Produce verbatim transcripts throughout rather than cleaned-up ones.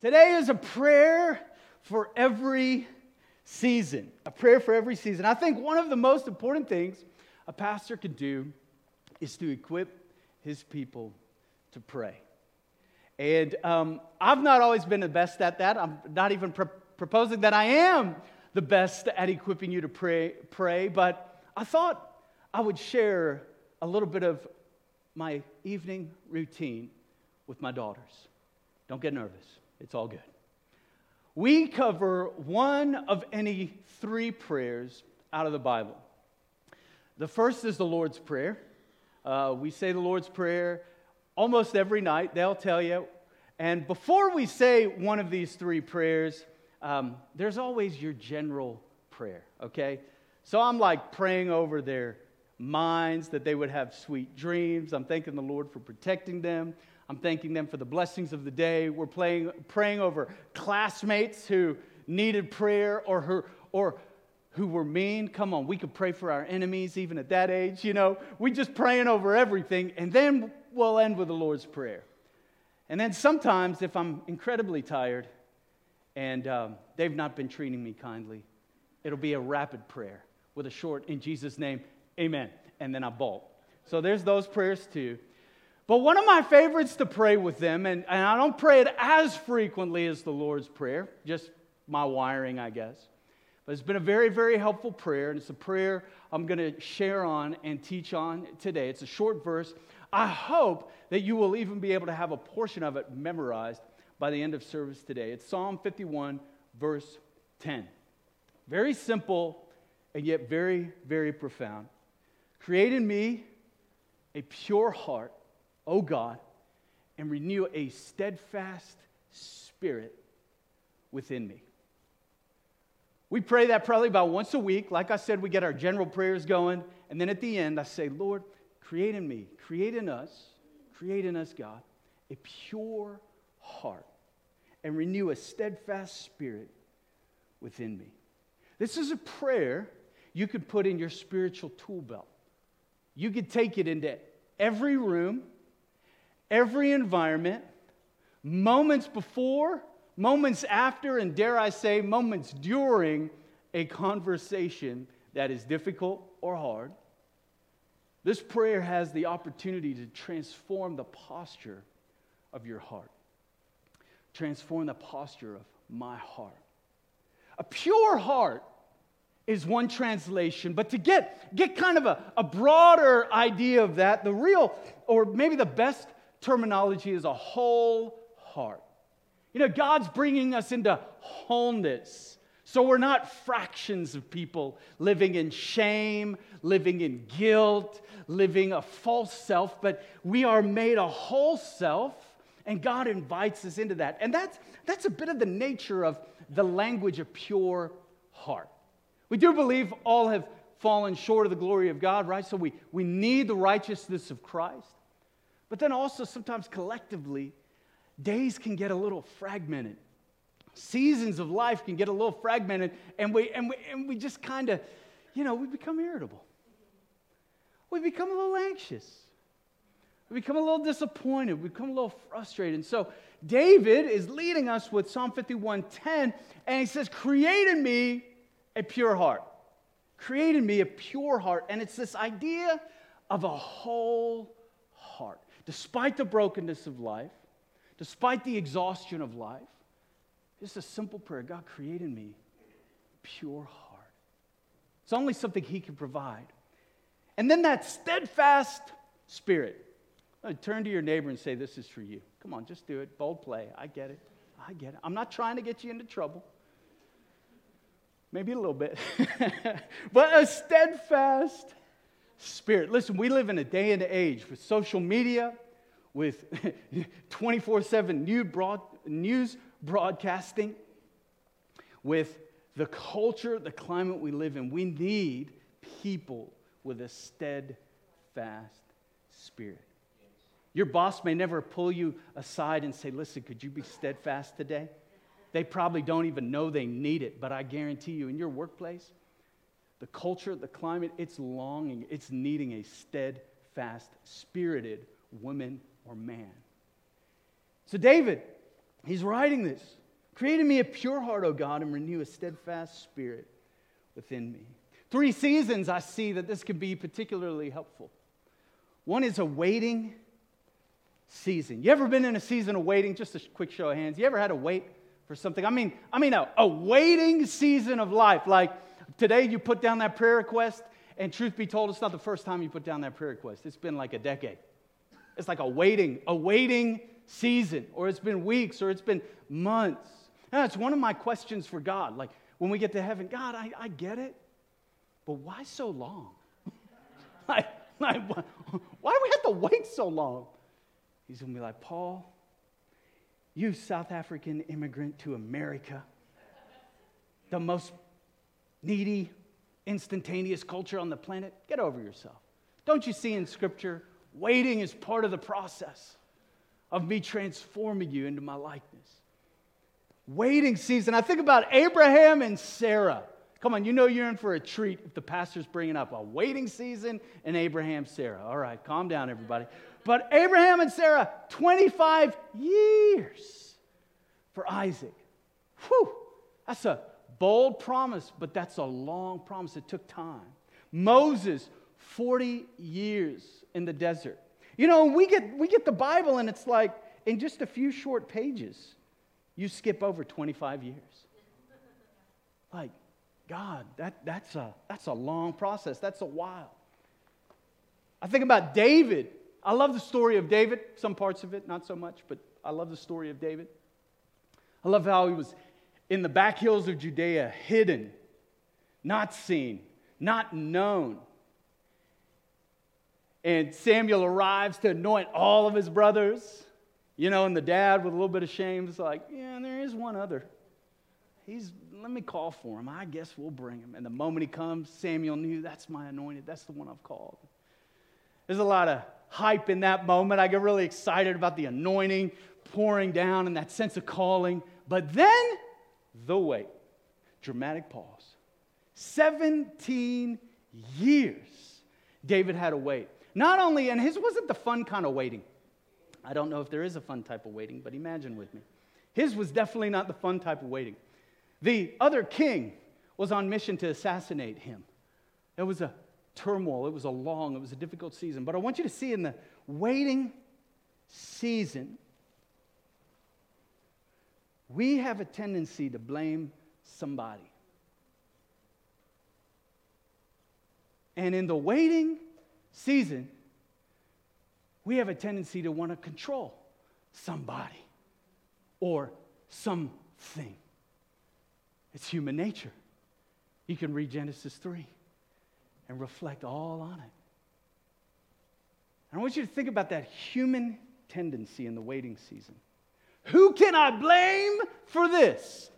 Today is a prayer for every season. A prayer for every season. I think one of the most important things a pastor can do is to equip his people to pray. And um, I've not always been the best at that. I'm not even pr- proposing that I am the best at equipping you to pray, pray. But I thought I would share a little bit of my evening routine with my daughters. Don't get nervous. It's all good. We cover one of any three prayers out of the Bible. The first is the Lord's Prayer. Uh, we say the Lord's Prayer almost every night. They'll tell you. And before we say one of these three prayers, um, there's always your general prayer, okay? So I'm like praying over their minds that they would have sweet dreams. I'm thanking the Lord for protecting them. I'm thanking them for the blessings of the day. We're playing, praying over classmates who needed prayer or who, or who were mean. Come on, we could pray for our enemies even at that age. You know, we're just praying over everything. And then we'll end with the Lord's Prayer. And then sometimes if I'm incredibly tired and um, they've not been treating me kindly, it'll be a rapid prayer with a short, in Jesus' name, amen. And then I bolt. So there's those prayers too. But one of my favorites to pray with them, and, and I don't pray it as frequently as the Lord's Prayer, just my wiring, I guess. But it's been a very, very helpful prayer, and it's a prayer I'm going to share on and teach on today. It's a short verse. I hope that you will even be able to have a portion of it memorized by the end of service today. It's Psalm fifty-one, verse ten. Very simple, and yet very, very profound. Create in me a pure heart, O God, and renew a steadfast spirit within me. We pray that probably about once a week. Like I said, we get our general prayers going. And then at the end, I say, Lord, create in me, create in us, create in us, God, a pure heart and renew a steadfast spirit within me. This is a prayer you could put in your spiritual tool belt. You could take it into every room, every environment, moments before, moments after, and dare I say, moments during a conversation that is difficult or hard. This prayer has the opportunity to transform the posture of your heart. Transform the posture of my heart. A pure heart is one translation, but to get, get kind of a, a broader idea of that, the real, or maybe the best terminology is a whole heart. You know, God's bringing us into wholeness, so we're not fractions of people living in shame, living in guilt, living a false self, but we are made a whole self, and God invites us into that. And that's, that's a bit of the nature of the language of pure heart. We do believe all have fallen short of the glory of God, right? So we, we need the righteousness of Christ. But then also sometimes collectively, days can get a little fragmented. Seasons of life can get a little fragmented, and we and we, and we just kind of, you know, we become irritable. We become a little anxious. We become a little disappointed. We become a little frustrated. And so David is leading us with Psalm fifty-one ten, and he says, create in me a pure heart. Create in me a pure heart. And it's this idea of a whole heart. Despite the brokenness of life, despite the exhaustion of life, just a simple prayer. God, create in me a pure heart. It's only something he can provide. And then that steadfast spirit. Turn to your neighbor and say, this is for you. Come on, just do it. Bold play. I get it. I get it. I'm not trying to get you into trouble. Maybe a little bit, but a steadfast spirit. Listen, we live in a day and age with social media, with twenty-four seven news broadcasting, with the culture, the climate we live in. We need people with a steadfast spirit. Your boss may never pull you aside and say, listen, could you be steadfast today? They probably don't even know they need it, but I guarantee you, in your workplace, the culture, the climate, it's longing, it's needing a steadfast, spirited woman or man. So David He's writing this. Create in me a pure heart, O God, and renew a steadfast spirit within me. Three seasons I see that this could be particularly helpful. One is a waiting season. You ever been in a season of waiting? Just a quick show of hands. You ever had to wait for something? I mean, I mean a, a waiting season of life. Like today you put down that prayer request, and truth be told, it's not the first time you put down that prayer request. It's been like a decade. It's like a waiting, a waiting season, or it's been weeks, or it's been months. Now, it's one of my questions for God. Like when we get to heaven, God, I, I get it, but why so long? like, like, why do we have to wait so long? He's going to be like, Paul, you South African immigrant to America, the most needy, instantaneous culture on the planet, get over yourself. Don't you see in Scripture, waiting is part of the process of me transforming you into my likeness. Waiting season. I think about Abraham and Sarah. Come on, you know you're in for a treat if the pastor's bringing up a waiting season and Abraham, Sarah. All right, calm down, everybody. But Abraham and Sarah, twenty-five years for Isaac. Whew, that's a bold promise, but that's a long promise. It took time. Moses, forty years in the desert. You know, we get we get the Bible, and it's like, in just a few short pages, you skip over twenty-five years. Like, God, that, that's a that's a long process. That's a while. I think about David. I love the story of David. Some parts of it, not so much, but I love the story of David. I love how he was in the back hills of Judea, hidden, not seen, not known. And Samuel arrives to anoint all of his brothers. You know, and the dad, with a little bit of shame, is like, yeah, there is one other. He's, let me call for him. I guess we'll bring him. And the moment he comes, Samuel knew, that's my anointed. That's the one I've called. There's a lot of hype in that moment. I get really excited about the anointing pouring down and that sense of calling. But then, the wait. Dramatic pause. seventeen years David had to wait. Not only, and his wasn't the fun kind of waiting. I don't know if there is a fun type of waiting, but imagine with me. His was definitely not the fun type of waiting. The other king was on mission to assassinate him. It was a turmoil. It was a long, it was a difficult season. But I want you to see in the waiting season, we have a tendency to blame somebody. And in the waiting season, we have a tendency to want to control somebody or something. It's human nature. You can read Genesis three and reflect all on it. I want you to think about that human tendency in the waiting season. Who can I blame for this?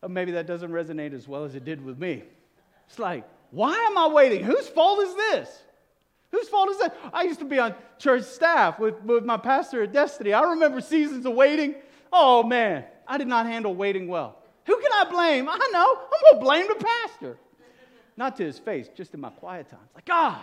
Or maybe that doesn't resonate as well as it did with me. It's like, why am I waiting? Whose fault is this? Whose fault is that? I used to be on church staff with, with my pastor at Destiny. I remember seasons of waiting. Oh, man, I did not handle waiting well. Who can I blame? I know. I'm going to blame the pastor. Not to his face, just in my quiet times. Like, God,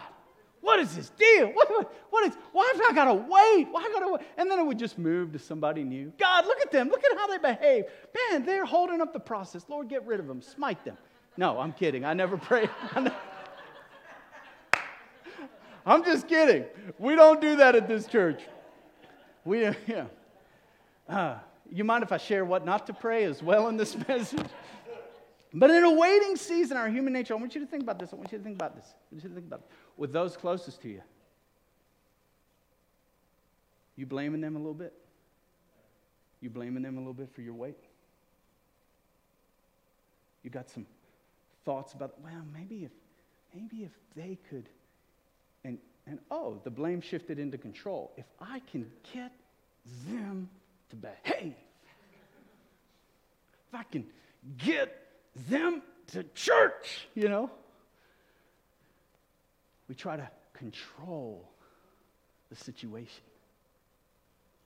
what is this deal? What, what, what is, why have I got to wait? Why got to wait? And then it would just move to somebody new. God, look at them. Look at how they behave. Man, they're holding up the process. Lord, get rid of them. Smite them. No, I'm kidding. I never pray. I never... I'm just kidding. We don't do that at this church. We, yeah. Uh, you mind if I share what not to pray as well in this message? But in a waiting season, our human nature, I want you to think about this. I want you to think about this. I want you to think about this. With those closest to you, you blaming them a little bit? You blaming them a little bit for your wait? You got some thoughts about, well, maybe if, maybe if they could... And, and oh, the blame shifted into control. If I can get them to behave, if I can get them to church, you know, we try to control the situation.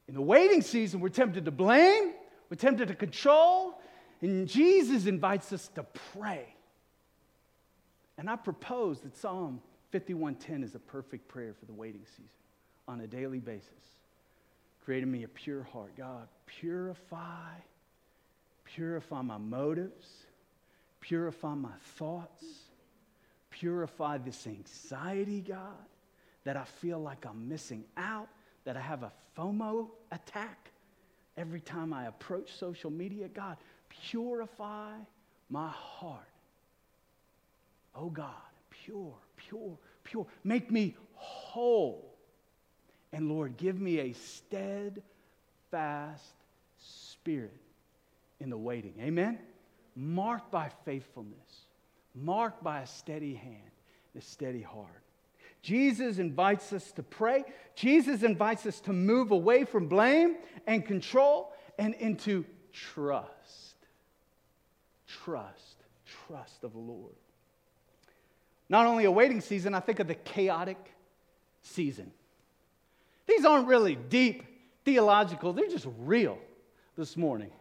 In the waiting season, we're tempted to blame, we're tempted to control, and Jesus invites us to pray. And I propose that Psalm fifty-one ten is a perfect prayer for the waiting season on a daily basis. Create in me a pure heart. God, purify, purify my motives, purify my thoughts, purify this anxiety, God, that I feel like I'm missing out, that I have a FOMO attack every time I approach social media. God, purify my heart. Oh God, pure, pure, pure. Make me whole. And Lord, give me a steadfast spirit in the waiting. Amen? Marked by faithfulness. Marked by a steady hand, a steady heart. Jesus invites us to pray. Jesus invites us to move away from blame and control and into trust. Trust. Trust of the Lord. Not only a waiting season, I think of the chaotic season. These aren't really deep theological. They're just real this morning.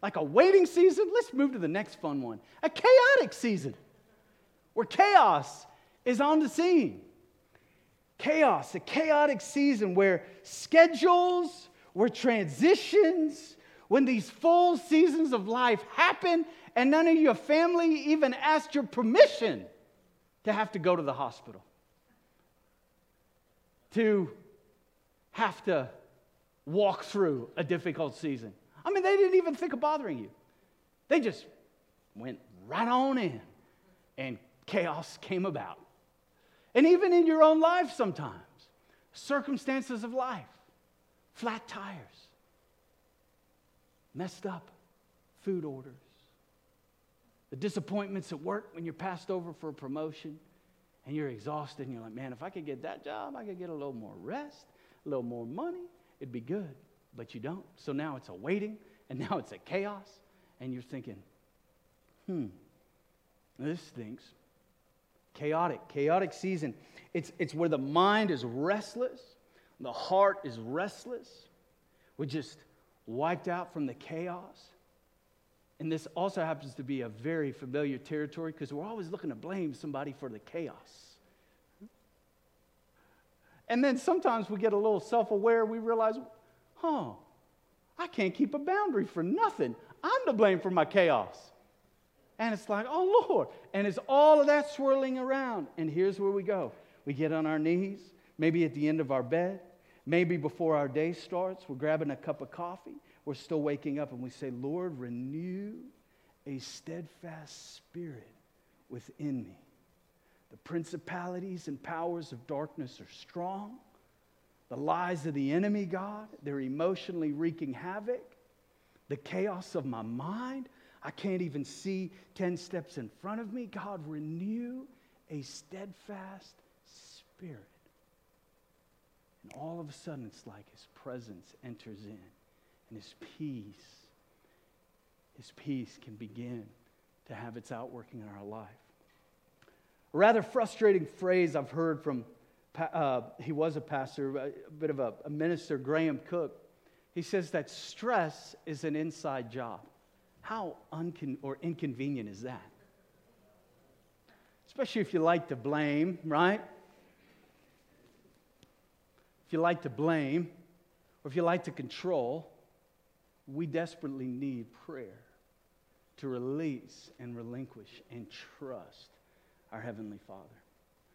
Like a waiting season, let's move to the next fun one. A chaotic season where chaos is on the scene. Chaos, a chaotic season where schedules, where transitions, when these full seasons of life happen and none of your family even asked your permission to have to go to the hospital, to have to walk through a difficult season. I mean, they didn't even think of bothering you. They just went right on in, and chaos came about. And even in your own life sometimes, circumstances of life, flat tires, messed up food orders, the disappointments at work when you're passed over for a promotion and you're exhausted and you're like, man, if I could get that job, I could get a little more rest, a little more money, it'd be good. But you don't. So now it's a waiting and now it's a chaos and you're thinking, hmm, this stinks. Chaotic, chaotic season. It's, it's where the mind is restless, the heart is restless. We're just wiped out from the chaos. And this also happens to be a very familiar territory because we're always looking to blame somebody for the chaos. And then sometimes we get a little self-aware. We realize, huh, I can't keep a boundary for nothing. I'm to blame for my chaos. And it's like, oh, Lord. And it's all of that swirling around. And here's where we go. We get on our knees, maybe at the end of our bed, maybe before our day starts. We're grabbing a cup of coffee. We're still waking up and we say, Lord, renew a steadfast spirit within me. The principalities and powers of darkness are strong. The lies of the enemy, God, they're emotionally wreaking havoc. The chaos of my mind, I can't even see ten steps in front of me. God, renew a steadfast spirit. And all of a sudden, it's like His presence enters in. And His peace, His peace can begin to have its outworking in our life. A rather frustrating phrase I've heard from, uh, he was a pastor, a bit of a, a minister, Graham Cook. He says that stress is an inside job. How uncon- or inconvenient is that? Especially if you like to blame, right? If you like to blame, or if you like to control, we desperately need prayer to release and relinquish and trust our Heavenly Father.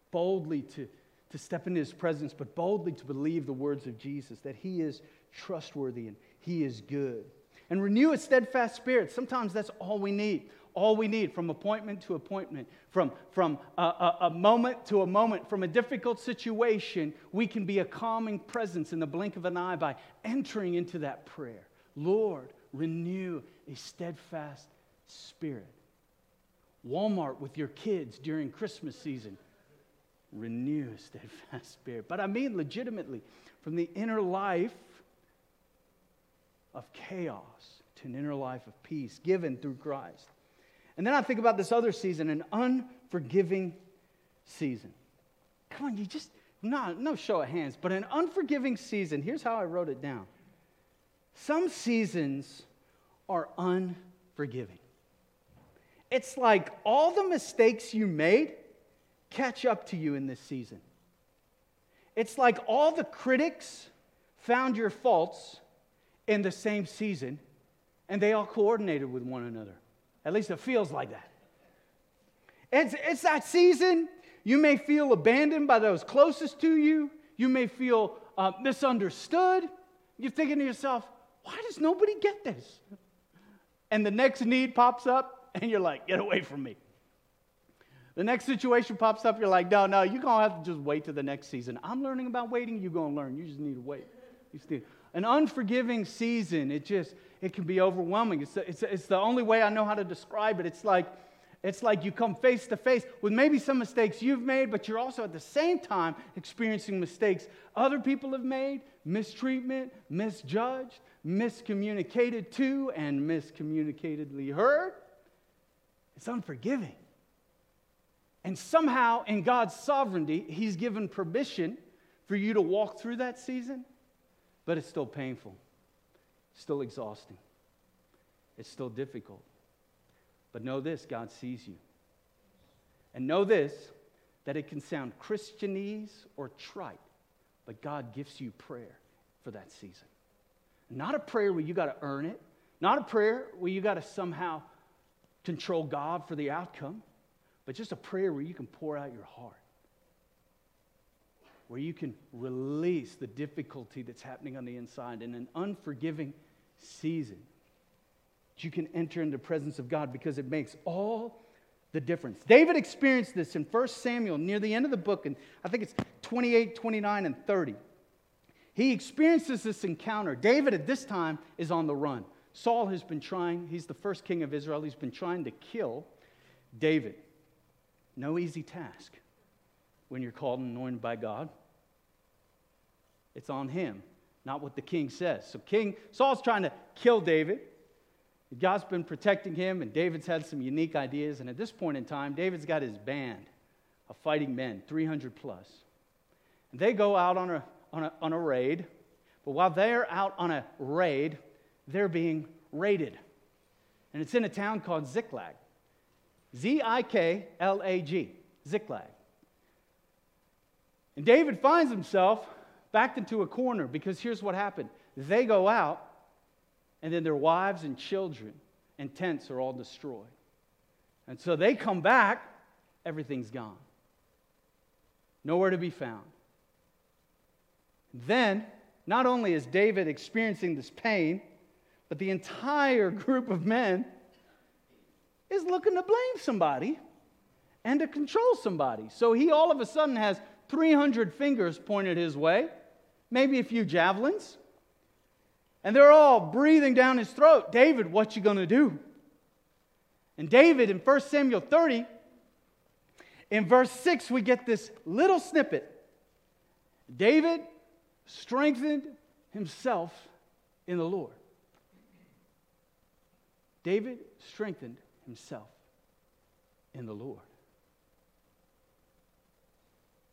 Boldly to, to step into His presence, but boldly to believe the words of Jesus, that He is trustworthy and He is good. And renew a steadfast spirit. Sometimes that's all we need. All we need, from appointment to appointment, from, from a, a, a moment to a moment, from a difficult situation, we can be a calming presence in the blink of an eye by entering into that prayer. Lord, renew a steadfast spirit. Walmart with your kids during Christmas season. Renew a steadfast spirit. But I mean legitimately, from the inner life of chaos to an inner life of peace given through Christ. And then I think about this other season, an unforgiving season. Come on, you just, no, no show of hands, but an unforgiving season. Here's how I wrote it down. Some seasons are unforgiving. It's like all the mistakes you made catch up to you in this season. It's like all the critics, found your faults in the same season, and they all coordinated with one another. At least it feels like that. It's, it's that season. You may feel abandoned by those closest to you. You may feel uh, misunderstood. You're thinking to yourself, why does nobody get this? And the next need pops up, and you're like, get away from me. The next situation pops up, you're like, no, no, you're going to have to just wait till the next season. I'm learning about waiting. You're going to learn. You just need to wait. You just need... An unforgiving season, it just, it can be overwhelming. It's the, it's, it's the only way I know how to describe it. It's like, it's like you come face to face with maybe some mistakes you've made, but you're also at the same time experiencing mistakes other people have made, mistreatment, misjudged, miscommunicated to, and miscommunicatedly heard. It's unforgiving. And somehow, in God's sovereignty, He's given permission for you to walk through that season, but it's still painful, still exhausting, it's still difficult. But know this, God sees you. And know this, that it can sound Christianese or trite, but God gives you prayer for that season. Not a prayer where you got to earn it, not a prayer where you got to somehow control God for the outcome, but just a prayer where you can pour out your heart, where you can release the difficulty that's happening on the inside in an unforgiving season. You can enter into the presence of God because it makes all the difference. David experienced this in First Samuel near the end of the book, and I think it's twenty-eight, twenty-nine, and thirty. He experiences this encounter. David at this time is on the run. Saul has been trying, he's the first king of Israel, he's been trying to kill David. No easy task. When you're called and anointed by God, it's on him, not what the king says. So King Saul's trying to kill David. God's been protecting him, and David's had some unique ideas. And at this point in time, David's got his band of fighting men, three hundred plus. And they go out on a, on a, on a raid. But while they're out on a raid, they're being raided. And it's in a town called Ziklag. Z I K L A G, Ziklag. And David finds himself backed into a corner because here's what happened. They go out, and then their wives and children and tents are all destroyed. And so they come back, everything's gone. Nowhere to be found. Then, not only is David experiencing this pain, but the entire group of men is looking to blame somebody and to control somebody. So he all of a sudden has three hundred fingers pointed his way, maybe a few javelins, and they're all breathing down his throat. David, what you gonna do? And David, in First Samuel thirty, in verse six, we get this little snippet. David strengthened himself in the Lord. David strengthened himself in the Lord.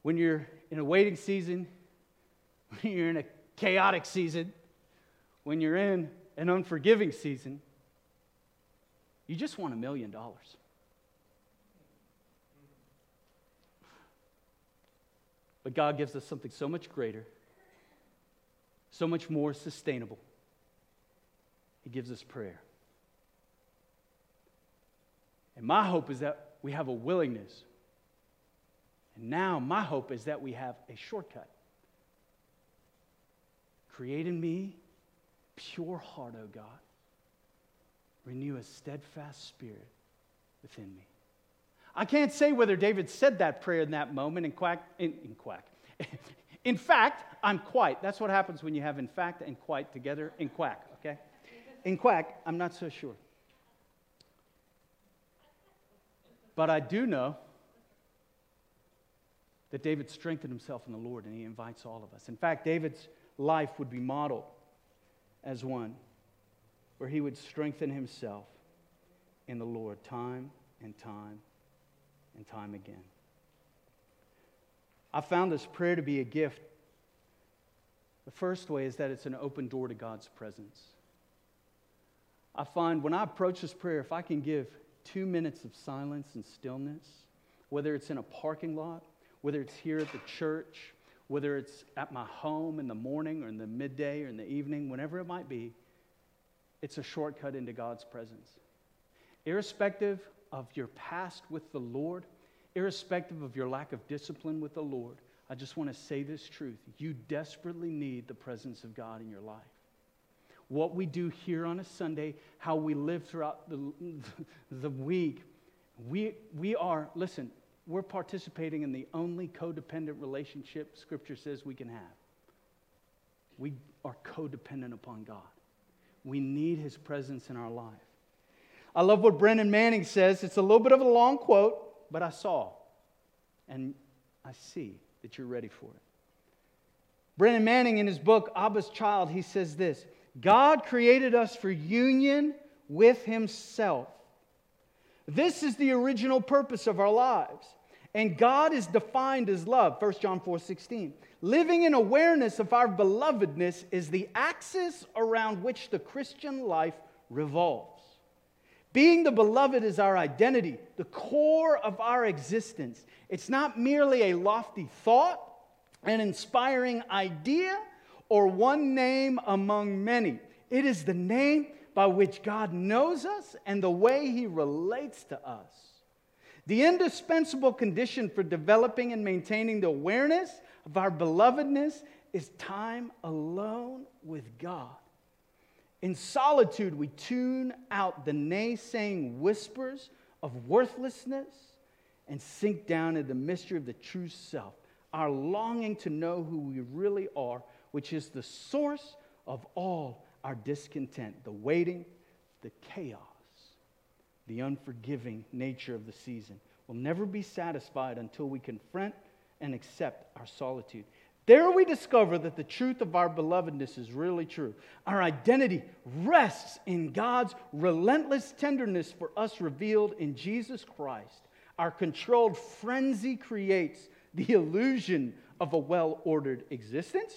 When you're in a waiting season, when you're in a chaotic season, when you're in an unforgiving season, you just want a million dollars. But God gives us something so much greater, so much more sustainable. He gives us prayer. And my hope is that we have a willingness. And now my hope is that we have a shortcut. Create in me pure heart, O God. Renew a steadfast spirit within me. I can't say whether David said that prayer in that moment. In quack, in, in quack. In fact, I'm quite. That's what happens when you have in fact and quite together. In quack, okay? In quack, I'm not so sure. But I do know that David strengthened himself in the Lord, and he invites all of us. In fact, David's life would be modeled as one where he would strengthen himself in the Lord time and time and time again. I found this prayer to be a gift. The first way is that it's an open door to God's presence. I find when I approach this prayer, if I can give two minutes of silence and stillness, whether it's in a parking lot, whether it's here at the church, whether it's at my home in the morning or in the midday or in the evening, whenever it might be, it's a shortcut into God's presence. Irrespective of your past with the Lord, irrespective of your lack of discipline with the Lord, I just want to say this truth. You desperately need the presence of God in your life. What we do here on a Sunday, how we live throughout the, the week, we, we are, listen, we're participating in the only codependent relationship Scripture says we can have. We are codependent upon God. We need His presence in our life. I love what Brennan Manning says. It's a little bit of a long quote, but I saw, and I see that you're ready for it. Brennan Manning, in his book, Abba's Child, he says this: God created us for union with Himself. This is the original purpose of our lives. And God is defined as love, First John four sixteen. Living in awareness of our belovedness is the axis around which the Christian life revolves. Being the beloved is our identity, the core of our existence. It's not merely a lofty thought, an inspiring idea, or one name among many. It is the name by which God knows us and the way He relates to us. The indispensable condition for developing and maintaining the awareness of our belovedness is time alone with God. In solitude, we tune out the naysaying whispers of worthlessness and sink down into the mystery of the true self, our longing to know who we really are, which is the source of all our discontent, the waiting, the chaos, the unforgiving nature of the season. We'll never be satisfied until we confront and accept our solitude. There we discover that the truth of our belovedness is really true. Our identity rests in God's relentless tenderness for us revealed in Jesus Christ. Our controlled frenzy creates the illusion of a well-ordered existence.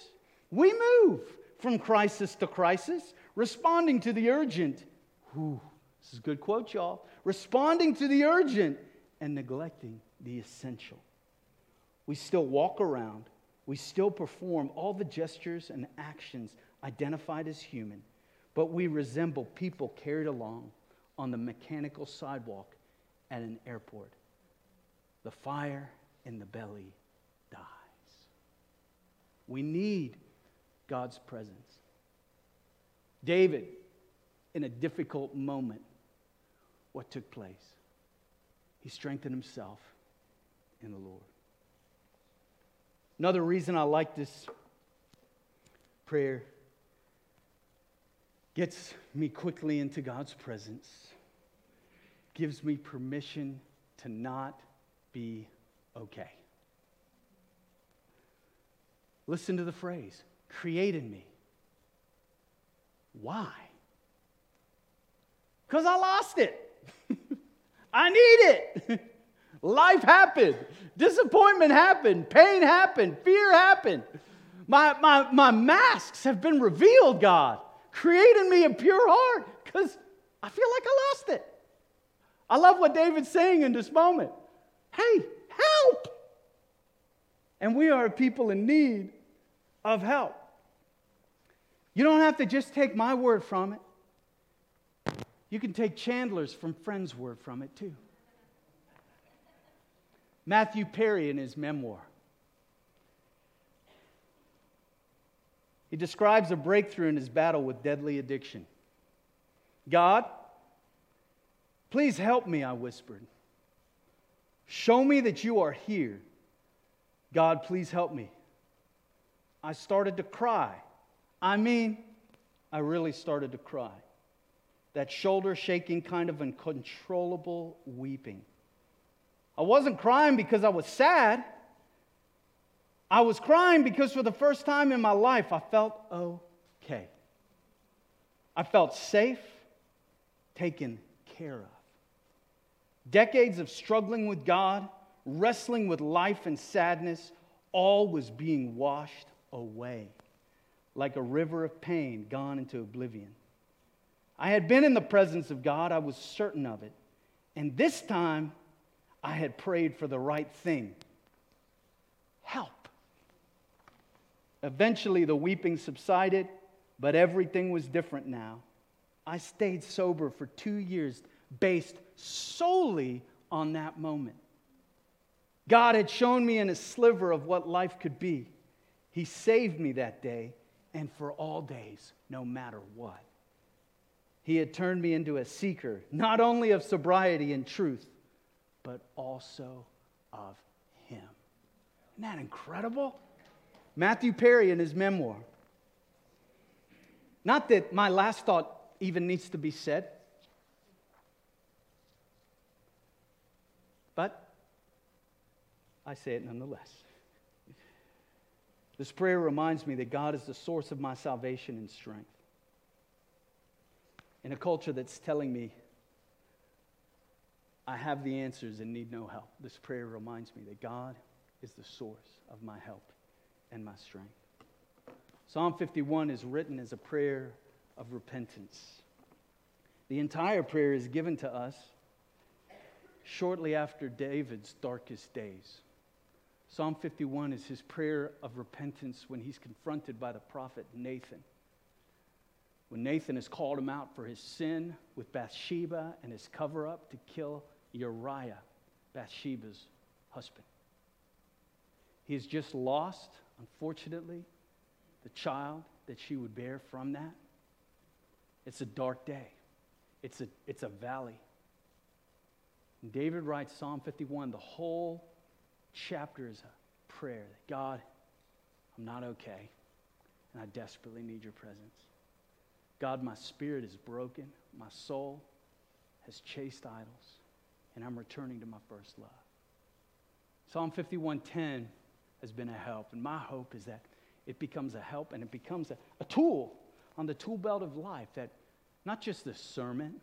We move from crisis to crisis, responding to the urgent. Ooh, this is a good quote, y'all. Responding to the urgent and neglecting the essential. We still walk around. We still perform all the gestures and actions identified as human, but we resemble people carried along on the mechanical sidewalk at an airport. The fire in the belly dies. We need God's presence. David, in a difficult moment, what took place? He strengthened himself in the Lord. Another reason I like this prayer, gets me quickly into God's presence, gives me permission to not be okay. Listen to the phrase, create in me. Why? Because I lost it. I need it. Life happened. Disappointment happened. Pain happened. Fear happened. My, my, my masks have been revealed, God. Create in me a pure heart because I feel like I lost it. I love what David's saying in this moment. Hey, help! And we are a people in need of help. You don't have to just take my word from it. You can take Chandler's from friends' word from it too. Matthew Perry, in his memoir, he describes a breakthrough in his battle with deadly addiction. God, please help me, I whispered. Show me that you are here. God, please help me. I started to cry. I mean, I really started to cry. That shoulder-shaking kind of uncontrollable weeping. I wasn't crying because I was sad. I was crying because for the first time in my life, I felt okay. I felt safe, taken care of. Decades of struggling with God, wrestling with life and sadness, all was being washed away, like a river of pain gone into oblivion. I had been in the presence of God, I was certain of it. And this time, I had prayed for the right thing. Help. Eventually the weeping subsided, but everything was different now. I stayed sober for two years based solely on that moment. God had shown me in a sliver of what life could be. He saved me that day and for all days, no matter what. He had turned me into a seeker, not only of sobriety and truth, but also of Him. Isn't that incredible? Matthew Perry in his memoir. Not that my last thought even needs to be said, but I say it nonetheless. This prayer reminds me that God is the source of my salvation and strength. In a culture that's telling me I have the answers and need no help, this prayer reminds me that God is the source of my help and my strength. Psalm fifty-one is written as a prayer of repentance. The entire prayer is given to us shortly after David's darkest days. Psalm fifty-one is his prayer of repentance when he's confronted by the prophet Nathan. When Nathan has called him out for his sin with Bathsheba and his cover-up to kill Uriah, Bathsheba's husband. He has just lost, unfortunately, the child that she would bear from that. It's a dark day. It's a, it's a valley. And David writes Psalm fifty-one. The whole chapter is a prayer. That God, I'm not okay, and I desperately need your presence. God, my spirit is broken. My soul has chased idols, and I'm returning to my first love. Psalm fifty-one ten has been a help, and my hope is that it becomes a help and it becomes a, a tool on the tool belt of life, that not just this sermon,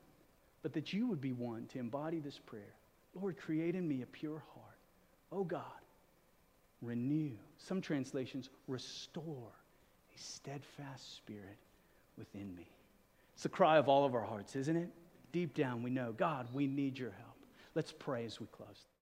but that you would be one to embody this prayer. Lord, create in me a pure heart. Oh God, renew. Some translations, restore a steadfast spirit within me. It's the cry of all of our hearts, isn't it? Deep down we know, God, we need your help. Let's pray as we close.